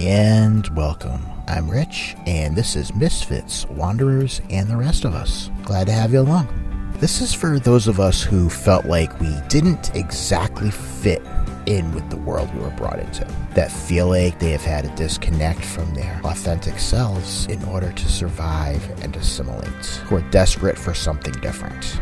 and welcome. I'm Rich, and this is Misfits, Wanderers, and the Rest of Us. Glad to have you along. This is for those of us who felt like we didn't exactly fit in with the world we were brought into, that feel like they have had to disconnect from their authentic selves in order to survive and assimilate, who are desperate for something different.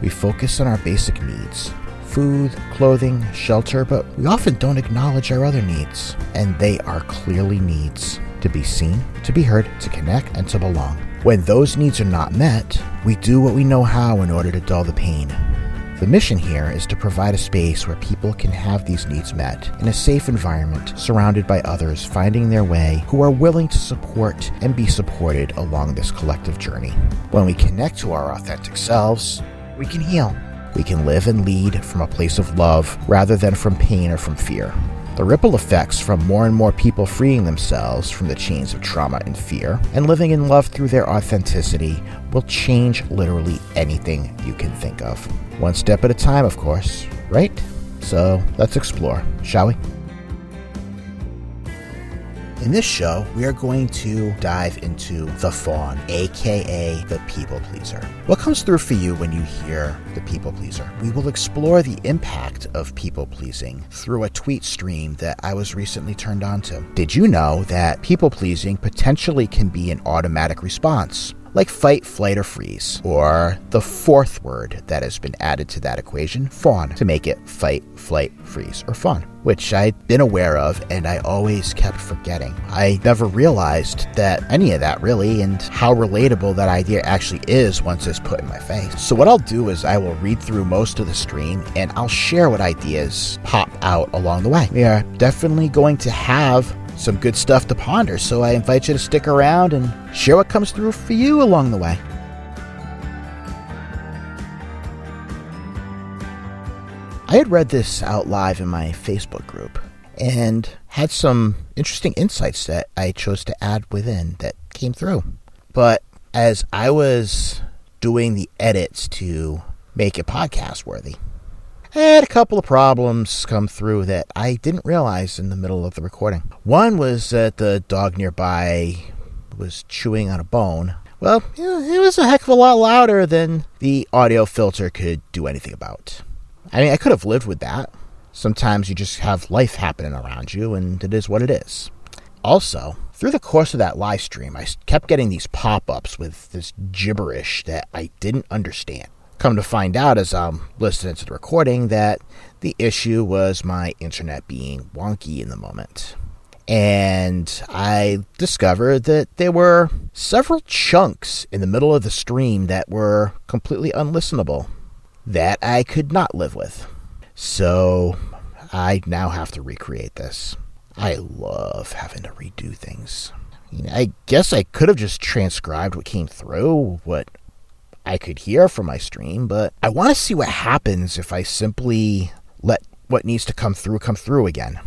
We focus on our basic needs: food, clothing, shelter, but we often don't acknowledge our other needs, and they are clearly needs: to be seen, to be heard, to connect, and to belong. When those needs are not met, we do what we know how in order to dull the pain. The mission here is to provide a space where people can have these needs met in a safe environment, surrounded by others finding their way who are willing to support and be supported along this collective journey. When we connect to our authentic selves, we can heal. We can live and lead from a place of love rather than from pain or from fear. The ripple effects from more and more people freeing themselves from the chains of trauma and fear and living in love through their authenticity will change literally anything you can think of. One step at a time, of course, right? So let's explore, shall we? In this show, we are going to dive into the fawn, aka the people pleaser. What comes through for you when you hear the people pleaser? We will explore the impact of people pleasing through a tweet stream that I was recently turned on to. Did you know that people pleasing potentially can be an automatic response? Like fight, flight, or freeze, or the fourth word that has been added to that equation, fawn, to make it fight, flight, freeze, or fawn, which I'd been aware of and I always kept forgetting. I never realized that any of that really, and how relatable that idea actually is once it's put in my face. So what I'll do is I will read through most of the stream and I'll share what ideas pop out along the way. We are definitely going to have some good stuff to ponder, so I invite you to stick around and share what comes through for you along the way. I had read this out live in my Facebook group and had some interesting insights that I chose to add within that came through. But as I was doing the edits to make it podcast worthy, I had a couple of problems come through that I didn't realize in the middle of the recording. One was that the dog nearby was chewing on a bone. Well, it was a heck of a lot louder than the audio filter could do anything about. I mean, I could have lived with that. Sometimes you just have life happening around you, and it is what it is. Also, through the course of that live stream, I kept getting these pop-ups with this gibberish that I didn't understand. Come to find out as I'm listening to the recording that the issue was my internet being wonky in the moment. And I discovered that there were several chunks in the middle of the stream that were completely unlistenable that I could not live with. So I now have to recreate this. I love having to redo things. I guess I could have just transcribed what came through, what I could hear from my stream, but I want to see what happens if I simply let what needs to come through again.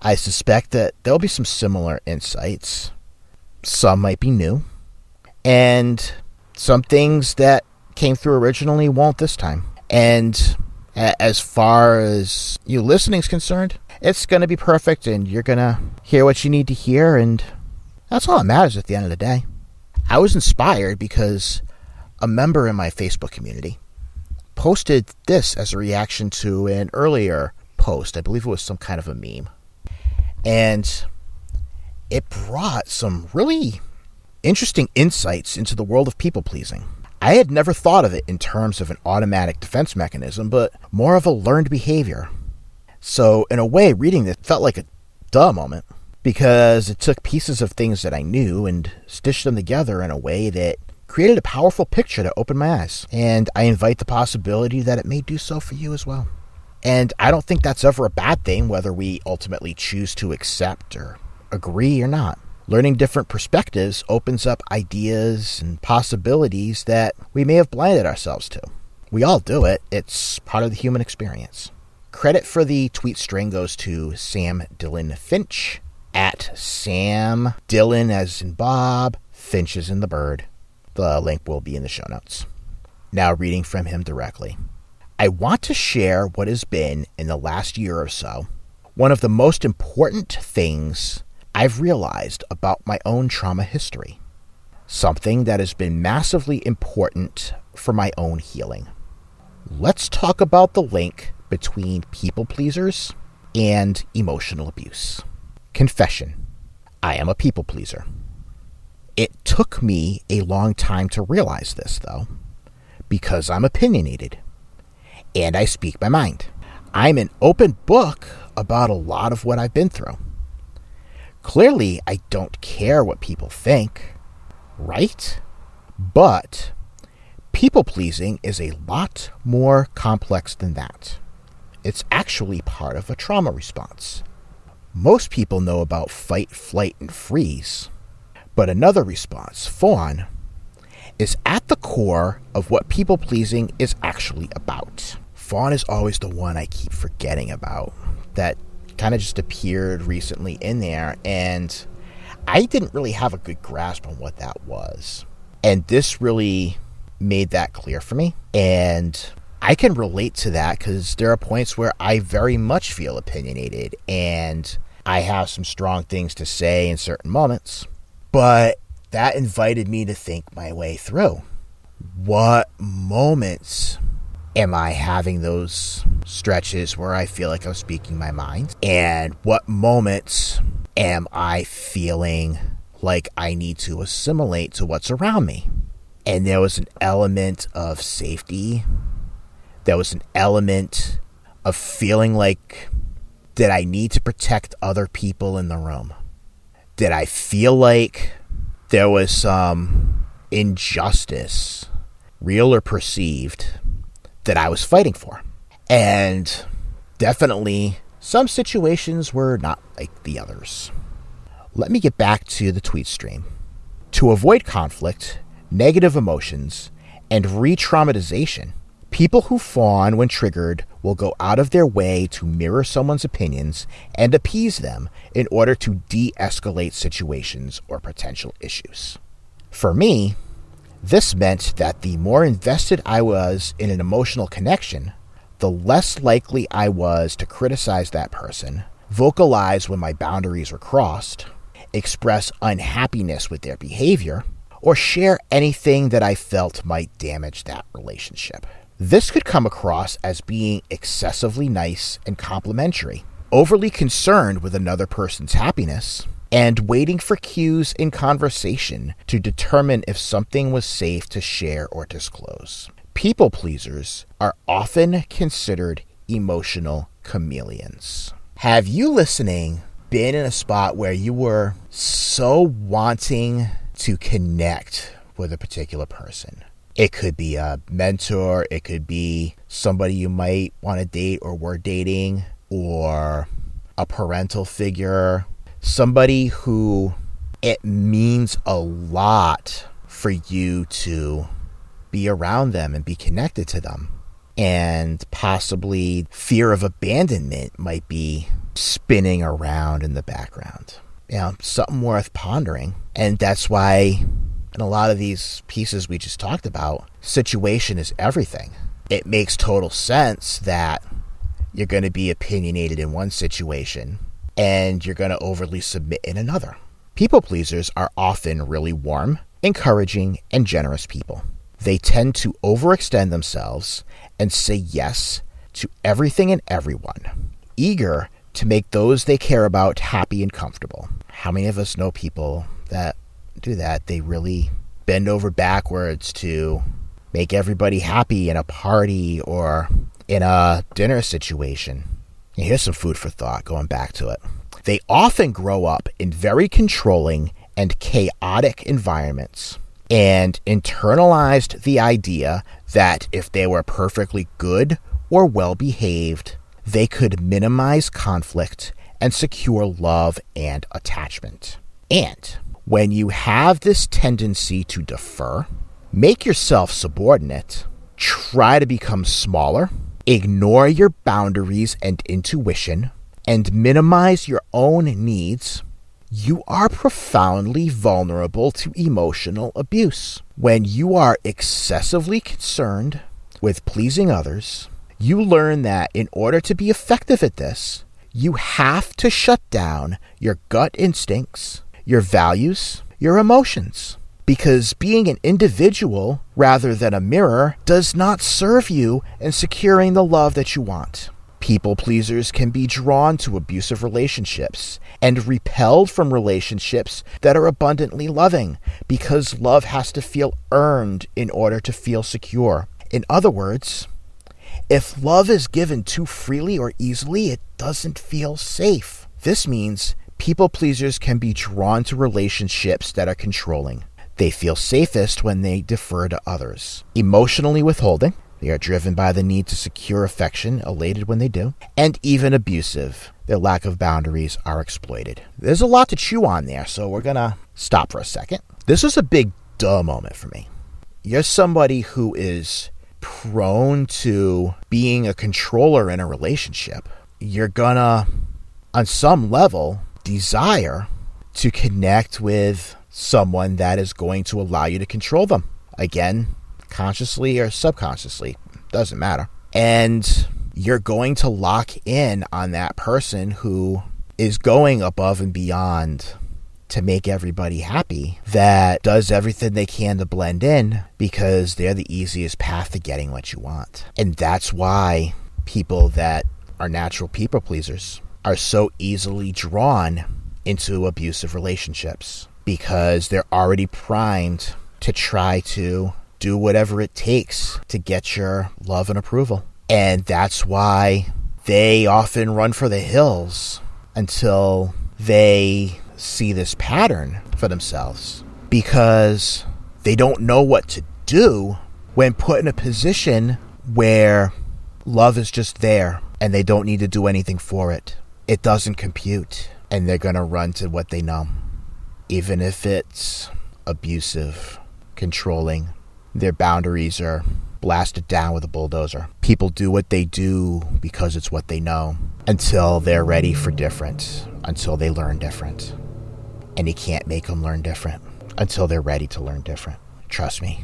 I suspect that there'll be some similar insights. Some might be new, and some things that came through originally won't this time. And as far as you listening is concerned, it's going to be perfect, and you're going to hear what you need to hear, and that's all that matters at the end of the day. I was inspired because a member in my Facebook community posted this as a reaction to an earlier post. I believe it was some kind of a meme. And it brought some really interesting insights into the world of people-pleasing. I had never thought of it in terms of an automatic defense mechanism, but more of a learned behavior. So in a way, reading this felt like a duh moment, because it took pieces of things that I knew and stitched them together in a way that created a powerful picture to open my eyes, and I invite the possibility that it may do so for you as well. And I don't think that's ever a bad thing, whether we ultimately choose to accept or agree or not. Learning different perspectives opens up ideas and possibilities that we may have blinded ourselves to. We all do it. It's part of the human experience. Credit for the tweet string goes to Sam Dylan Finch, at Sam Dylan as in Bob, Finch as in the bird. The link will be in the show notes. Now reading from him directly. I want to share what has been, in the last year or so, one of the most important things I've realized about my own trauma history, something that has been massively important for my own healing. Let's talk about the link between people pleasers and emotional abuse. Confession: I am a people pleaser. It took me a long time to realize this, though, because I'm opinionated and I speak my mind. I'm an open book about a lot of what I've been through. Clearly, I don't care what people think, right? But people-pleasing is a lot more complex than that. It's actually part of a trauma response. Most people know about fight, flight, and freeze, but another response, fawn, is at the core of what people-pleasing is actually about. Fawn is always the one I keep forgetting about, that kind of just appeared recently in there, and I didn't really have a good grasp on what that was. And this really made that clear for me. And I can relate to that because there are points where I very much feel opinionated and I have some strong things to say in certain moments. But that invited me to think my way through. What moments am I having those stretches where I feel like I'm speaking my mind? And what moments am I feeling like I need to assimilate to what's around me? And there was an element of safety. There was an element of feeling like, did I need to protect other people in the room? Did I feel like there was some injustice, real or perceived, that I was fighting for? And definitely some situations were not like the others. Let me get back to the tweet stream. To avoid conflict, negative emotions, and re-traumatization, people who fawn when triggered will go out of their way to mirror someone's opinions and appease them in order to de-escalate situations or potential issues. For me, this meant that the more invested I was in an emotional connection, the less likely I was to criticize that person, vocalize when my boundaries were crossed, express unhappiness with their behavior, or share anything that I felt might damage that relationship. This could come across as being excessively nice and complimentary, overly concerned with another person's happiness, and waiting for cues in conversation to determine if something was safe to share or disclose. People pleasers are often considered emotional chameleons. Have you listening been in a spot where you were so wanting to connect with a particular person? It could be a mentor, it could be somebody you might want to date or were dating, or a parental figure. Somebody who it means a lot for you to be around them and be connected to them. And possibly fear of abandonment might be spinning around in the background. You know, something worth pondering. And that's why in a lot of these pieces we just talked about, situation is everything. It makes total sense that you're going to be opinionated in one situation and you're going to overly submit in another. People pleasers are often really warm, encouraging, and generous people. They tend to overextend themselves and say yes to everything and everyone, eager to make those they care about happy and comfortable. How many of us know people that do that? They really bend over backwards to make everybody happy in a party or in a dinner situation. Here's some food for thought, going back to it. They often grow up in very controlling and chaotic environments and internalized the idea that if they were perfectly good or well-behaved, they could minimize conflict and secure love and attachment. And when you have this tendency to defer, make yourself subordinate, try to become smaller, ignore your boundaries and intuition, and minimize your own needs, you are profoundly vulnerable to emotional abuse. When you are excessively concerned with pleasing others, you learn that in order to be effective at this, You have to shut down your gut instincts, your values, your emotions, because being an individual rather than a mirror does not serve you in securing the love that you want. People pleasers can be drawn to abusive relationships and repelled from relationships that are abundantly loving, because love has to feel earned in order to feel secure. In other words, if love is given too freely or easily, it doesn't feel safe. This means people pleasers can be drawn to relationships that are controlling. They feel safest when they defer to others. Emotionally withholding. They are driven by the need to secure affection, elated when they do, and even abusive. Their lack of boundaries are exploited. There's a lot to chew on there, so we're going to stop for a second. This is a big duh moment for me. You're somebody who is prone to being a controller in a relationship. You're going to, on some level, desire to connect with someone that is going to allow you to control them. Again, consciously or subconsciously, doesn't matter. And you're going to lock in on that person who is going above and beyond to make everybody happy, that does everything they can to blend in because they're the easiest path to getting what you want. And that's why people that are natural people pleasers are so easily drawn into abusive relationships, because they're already primed to try to do whatever it takes to get your love and approval. And that's why they often run for the hills until they see this pattern for themselves, because they don't know what to do when put in a position where love is just there and they don't need to do anything for it. It doesn't compute, and they're going to run to what they know, even if it's abusive, controlling. Their boundaries are blasted down with a bulldozer. People do what they do because it's what they know, until they're ready for different, until they learn different. And you can't make them learn different until they're ready to learn different. Trust me.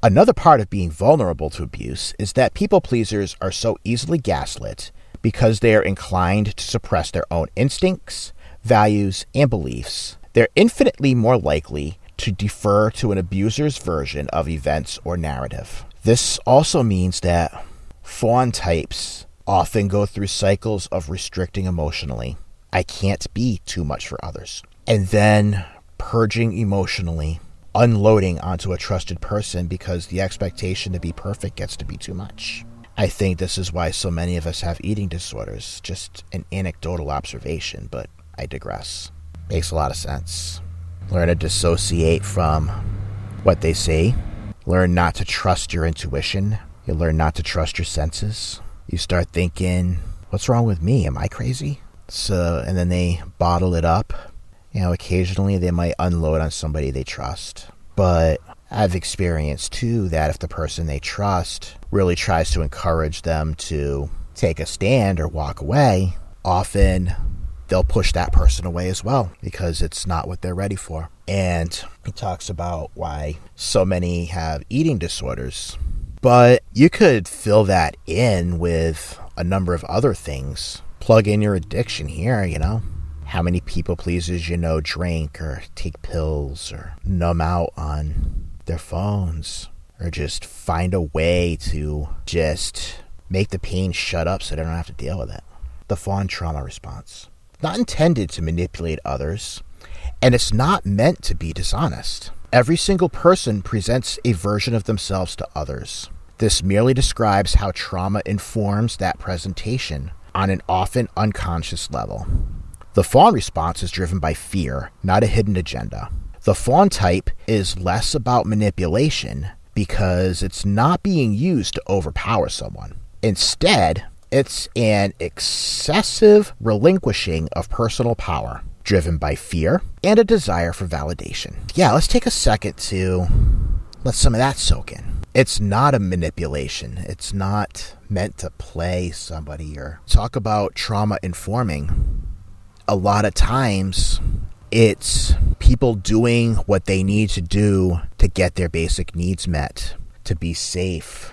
Another part of being vulnerable to abuse is that people pleasers are so easily gaslit because they are inclined to suppress their own instincts, values, and beliefs. They're infinitely more likely to defer to an abuser's version of events or narrative. This also means that fawn types often go through cycles of restricting emotionally. I can't be too much for others. And then purging emotionally, unloading onto a trusted person because the expectation to be perfect gets to be too much. I think this is why so many of us have eating disorders. Just an anecdotal observation, but I digress. Makes a lot of sense. Learn to dissociate from what they see. Learn not to trust your intuition. You learn not to trust your senses. You start thinking, what's wrong with me? Am I crazy? And then they bottle it up. You know, occasionally they might unload on somebody they trust. But I've experienced too that if the person they trust really tries to encourage them to take a stand or walk away, often they'll push that person away as well because it's not what they're ready for. And he talks about why so many have eating disorders. But you could fill that in with a number of other things. Plug in your addiction here, you know. How many people pleasers you know drink or take pills or numb out on their phones, or just find a way to just make the pain shut up so they don't have to deal with it. The fawn trauma response. Not intended to manipulate others, and it's not meant to be dishonest. Every single person presents a version of themselves to others. This merely describes how trauma informs that presentation on an often unconscious level. The fawn response is driven by fear, not a hidden agenda. The fawn type is less about manipulation because it's not being used to overpower someone. Instead, it's an excessive relinquishing of personal power, driven by fear and a desire for validation. Yeah, let's take a second to let some of that soak in. It's not a manipulation. It's not meant to play somebody or talk about trauma informing. A lot of times, it's people doing what they need to do to get their basic needs met, to be safe,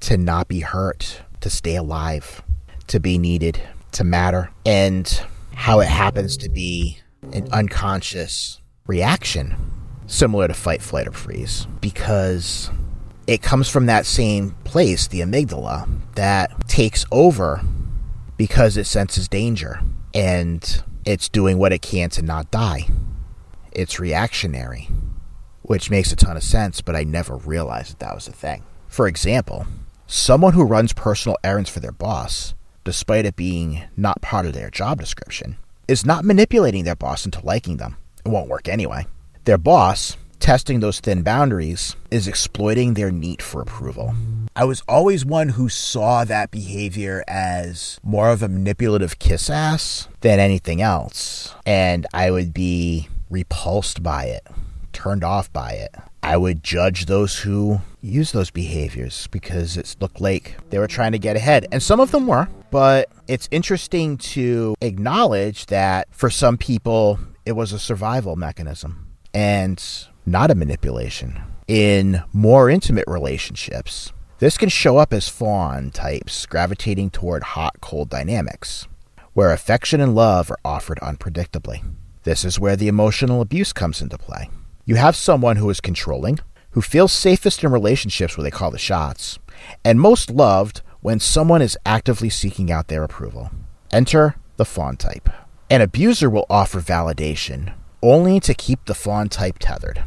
to not be hurt, to stay alive, to be needed, to matter, and how it happens to be an unconscious reaction similar to fight, flight, or freeze, because it comes from that same place, the amygdala, that takes over because it senses danger and it's doing what it can to not die. It's reactionary, which makes a ton of sense, but I never realized that was a thing. For example, someone who runs personal errands for their boss, despite it being not part of their job description, is not manipulating their boss into liking them. It won't work anyway. Their boss, testing those thin boundaries, is exploiting their need for approval. I was always one who saw that behavior as more of a manipulative kiss ass than anything else, and I would be repulsed by it, turned off by it. I would judge those who use those behaviors because it looked like they were trying to get ahead. And some of them were, but it's interesting to acknowledge that for some people, it was a survival mechanism and not a manipulation. In more intimate relationships, this can show up as fawn types gravitating toward hot-cold dynamics, where affection and love are offered unpredictably. This is where the emotional abuse comes into play. You have someone who is controlling, who feels safest in relationships where they call the shots, and most loved when someone is actively seeking out their approval. Enter the fawn type. An abuser will offer validation only to keep the fawn type tethered,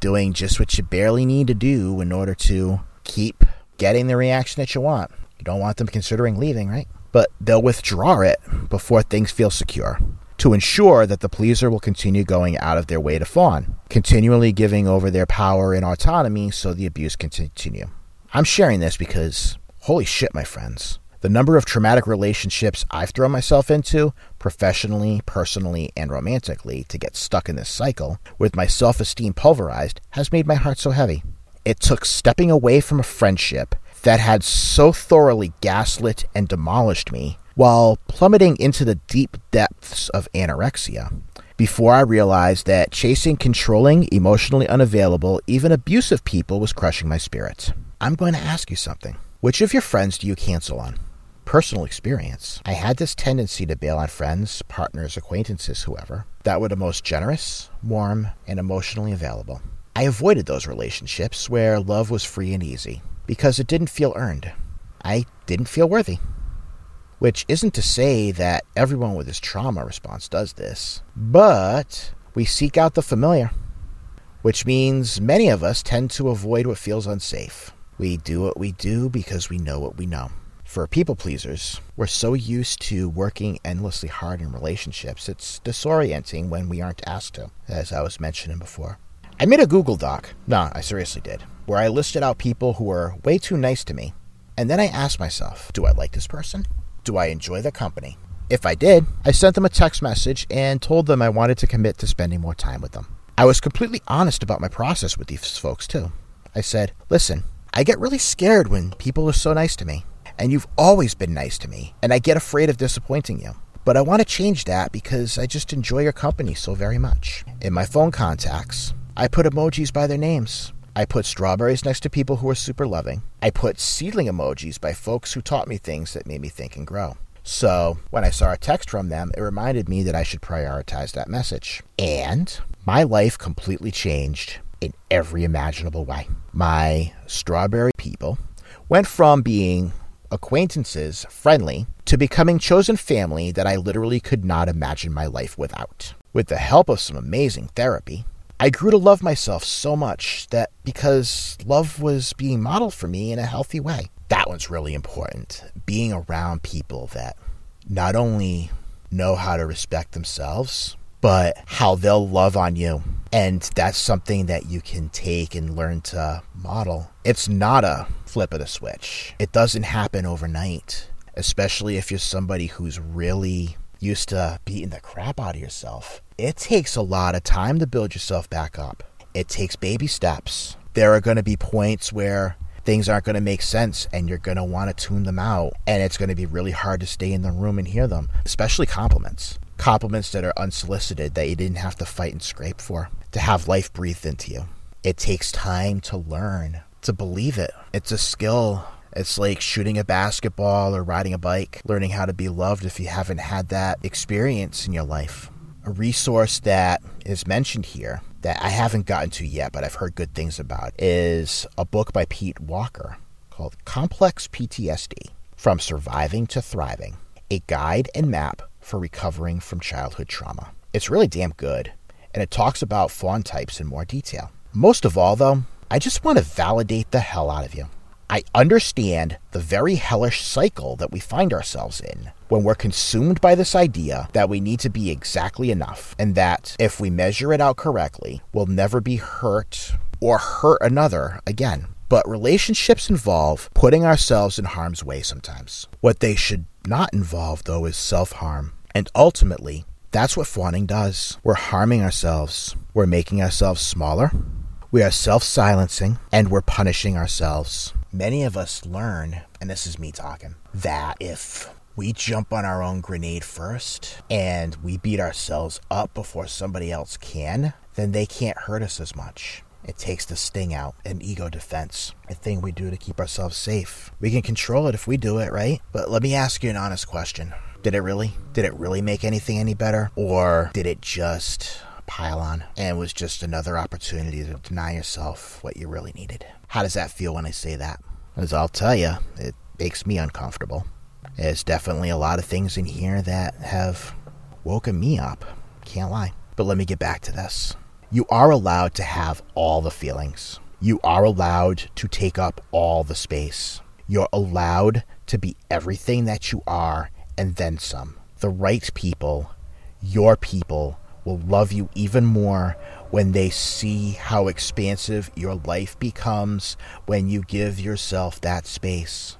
doing just what you barely need to do in order to keep getting the reaction that you want. You don't want them considering leaving, right? But they'll withdraw it before things feel secure, to ensure that the pleaser will continue going out of their way to fawn, continually giving over their power and autonomy so the abuse can continue. I'm sharing this because, holy shit, my friends, the number of traumatic relationships I've thrown myself into, professionally, personally, and romantically, to get stuck in this cycle, with my self-esteem pulverized, has made my heart so heavy. It took stepping away from a friendship that had so thoroughly gaslit and demolished me, while plummeting into the deep depths of anorexia, before I realized that chasing controlling, emotionally unavailable, even abusive people was crushing my spirit. I'm going to ask you something. Which of your friends do you cancel on? Personal experience. I had this tendency to bail on friends, partners, acquaintances, whoever, that were the most generous, warm, and emotionally available. I avoided those relationships where love was free and easy, because it didn't feel earned. I didn't feel worthy. Which isn't to say that everyone with this trauma response does this, but we seek out the familiar, which means many of us tend to avoid what feels unsafe. We do what we do because we know what we know. For people pleasers, we're so used to working endlessly hard in relationships, it's disorienting when we aren't asked to, as I was mentioning before. I made a Google Doc, I seriously did, where I listed out people who were way too nice to me, and then I asked myself, do I like this person? Do I enjoy their company? If I did, I sent them a text message and told them I wanted to commit to spending more time with them. I was completely honest about my process with these folks too. I said, listen, I get really scared when people are so nice to me, and you've always been nice to me, and I get afraid of disappointing you. But I want to change that because I just enjoy your company so very much. In my phone contacts, I put emojis by their names. I put strawberries next to people who are super loving. I put seedling emojis by folks who taught me things that made me think and grow. So when I saw a text from them, it reminded me that I should prioritize that message. And my life completely changed in every imaginable way. My strawberry people went from being acquaintances, friendly, to becoming chosen family that I literally could not imagine my life without. With the help of some amazing therapy, I grew to love myself so much that because love was being modeled for me in a healthy way. That one's really important. Being around people that not only know how to respect themselves, but how they'll love on you. And that's something that you can take and learn to model. It's not a flip of the switch. It doesn't happen overnight, especially if you're somebody who's really used to beating the crap out of yourself. It takes a lot of time to build yourself back up. It takes baby steps. There are going to be points where things aren't going to make sense and you're going to want to tune them out. And it's going to be really hard to stay in the room and hear them, especially compliments. Compliments that are unsolicited, that you didn't have to fight and scrape for, to have life breathed into you. It takes time to learn, to believe it. It's a skill It's like shooting a basketball or riding a bike, learning how to be loved if you haven't had that experience in your life. A resource that is mentioned here that I haven't gotten to yet, but I've heard good things about, is a book by Pete Walker called Complex PTSD: From Surviving to Thriving, a guide and map for recovering from childhood trauma. It's really damn good, and it talks about fawn types in more detail. Most of all, though, I just want to validate the hell out of you. I understand the very hellish cycle that we find ourselves in when we're consumed by this idea that we need to be exactly enough, and that if we measure it out correctly, we'll never be hurt or hurt another again. But relationships involve putting ourselves in harm's way sometimes. What they should not involve, though, is self-harm. And ultimately, that's what fawning does. We're harming ourselves. We're making ourselves smaller. We are self-silencing, and we're punishing ourselves. Many of us learn, and this is me talking, that if we jump on our own grenade first and we beat ourselves up before somebody else can, then they can't hurt us as much. It takes the sting out, an ego defense, a thing we do to keep ourselves safe. We can control it if we do it, right? But let me ask you an honest question. Did it really? Did it really make anything any better? Or did it just pile on and was just another opportunity to deny yourself what you really needed? How does that feel when I say that? As I'll tell you, it makes me uncomfortable. There's definitely a lot of things in here that have woken me up. Can't lie. But let me get back to this. You are allowed to have all the feelings. You are allowed to take up all the space. You're allowed to be everything that you are and then some. The right people, your people, will love you even more when they see how expansive your life becomes when you give yourself that space.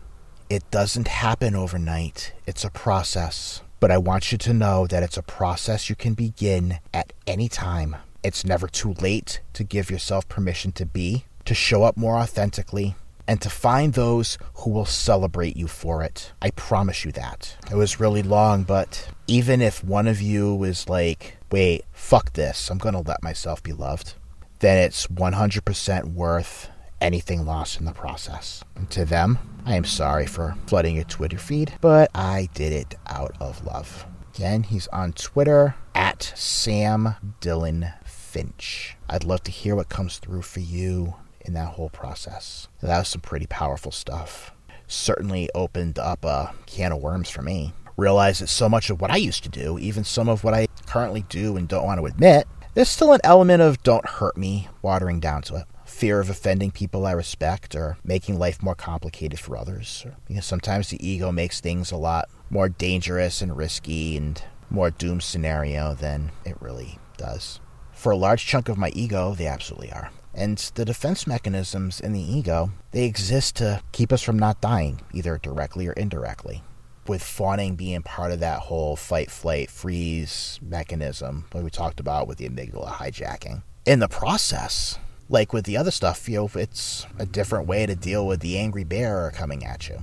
It doesn't happen overnight. It's a process. But I want you to know that it's a process you can begin at any time. It's never too late to give yourself permission to be, to show up more authentically, and to find those who will celebrate you for it. I promise you that. It was really long, but even if one of you is like, wait, fuck this, I'm going to let myself be loved, then it's 100% worth anything lost in the process. And to them, I am sorry for flooding your Twitter feed, but I did it out of love. Again, he's on Twitter at Sam Dylan Finch. I'd love to hear what comes through for you in that whole process. That was some pretty powerful stuff. Certainly opened up a can of worms for me. Realized that so much of what I used to do, even some of what I currently do and don't want to admit, there's still an element of don't hurt me watering down to it. Fear of offending people I respect or making life more complicated for others. You know, sometimes the ego makes things a lot more dangerous and risky and more doomed scenario than it really does. For a large chunk of my ego, they absolutely are. And the defense mechanisms in the ego, they exist to keep us from not dying, either directly or indirectly. With fawning being part of that whole fight, flight, freeze mechanism that we talked about with the amygdala hijacking. In the process, like with the other stuff, you know, it's a different way to deal with the angry bear coming at you.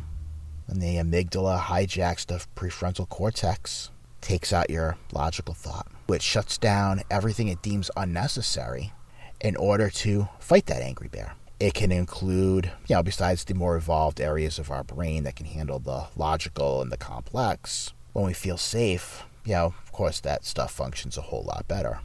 And the amygdala hijacks the prefrontal cortex, takes out your logical thought, which shuts down everything it deems unnecessary in order to fight that angry bear. It can include, you know, besides the more evolved areas of our brain that can handle the logical and the complex, when we feel safe, you know, of course that stuff functions a whole lot better.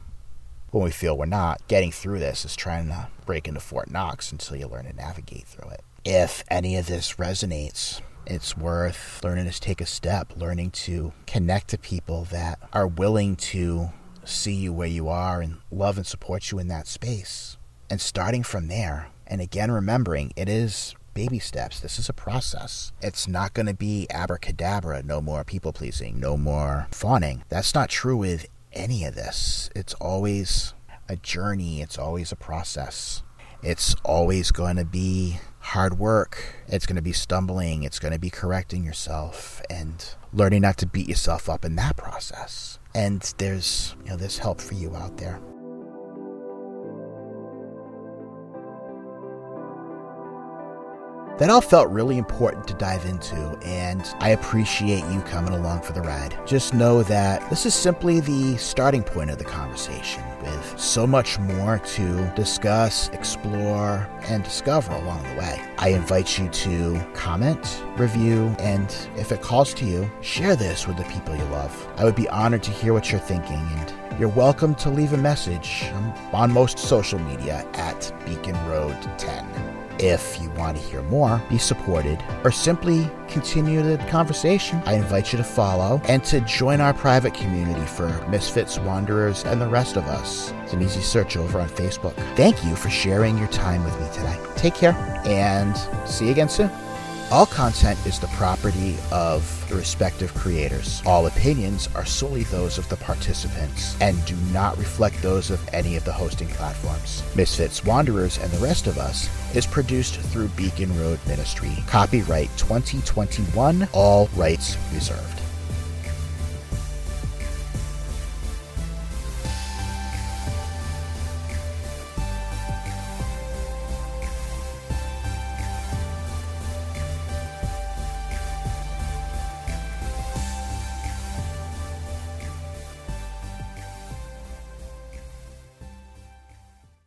When we feel we're not, getting through this is trying to break into Fort Knox until you learn to navigate through it. If any of this resonates, it's worth learning to take a step, learning to connect to people that are willing to see you where you are and love and support you in that space. And starting from there, and again remembering, it is baby steps. This is a process. It's not going to be abracadabra, no more people-pleasing, no more fawning. That's not true with any of this. It's always a journey. It's always a process. It's always going to be hard work. It's going to be stumbling. It's going to be correcting yourself and learning not to beat yourself up in that process. And there's, you know, there's help for you out there. that all felt really important to dive into, and I appreciate you coming along for the ride. Just know that this is simply the starting point of the conversation, with so much more to discuss, explore, and discover along the way. I invite you to comment, review, and if it calls to you, share this with the people you love. I would be honored to hear what you're thinking, and you're welcome to leave a message. I'm on most social media at Beacon Road 10. If you want to hear more, be supported, or simply continue the conversation, I invite you to follow and to join our private community for Misfits, Wanderers, and the Rest of Us. It's an easy search over on Facebook. Thank you for sharing your time with me today. Take care, and see you again soon. All content is the property of the respective creators. All opinions are solely those of the participants and do not reflect those of any of the hosting platforms. Misfits, Wanderers, and the Rest of Us is produced through Beacon Road Ministry. Copyright 2021, all rights reserved.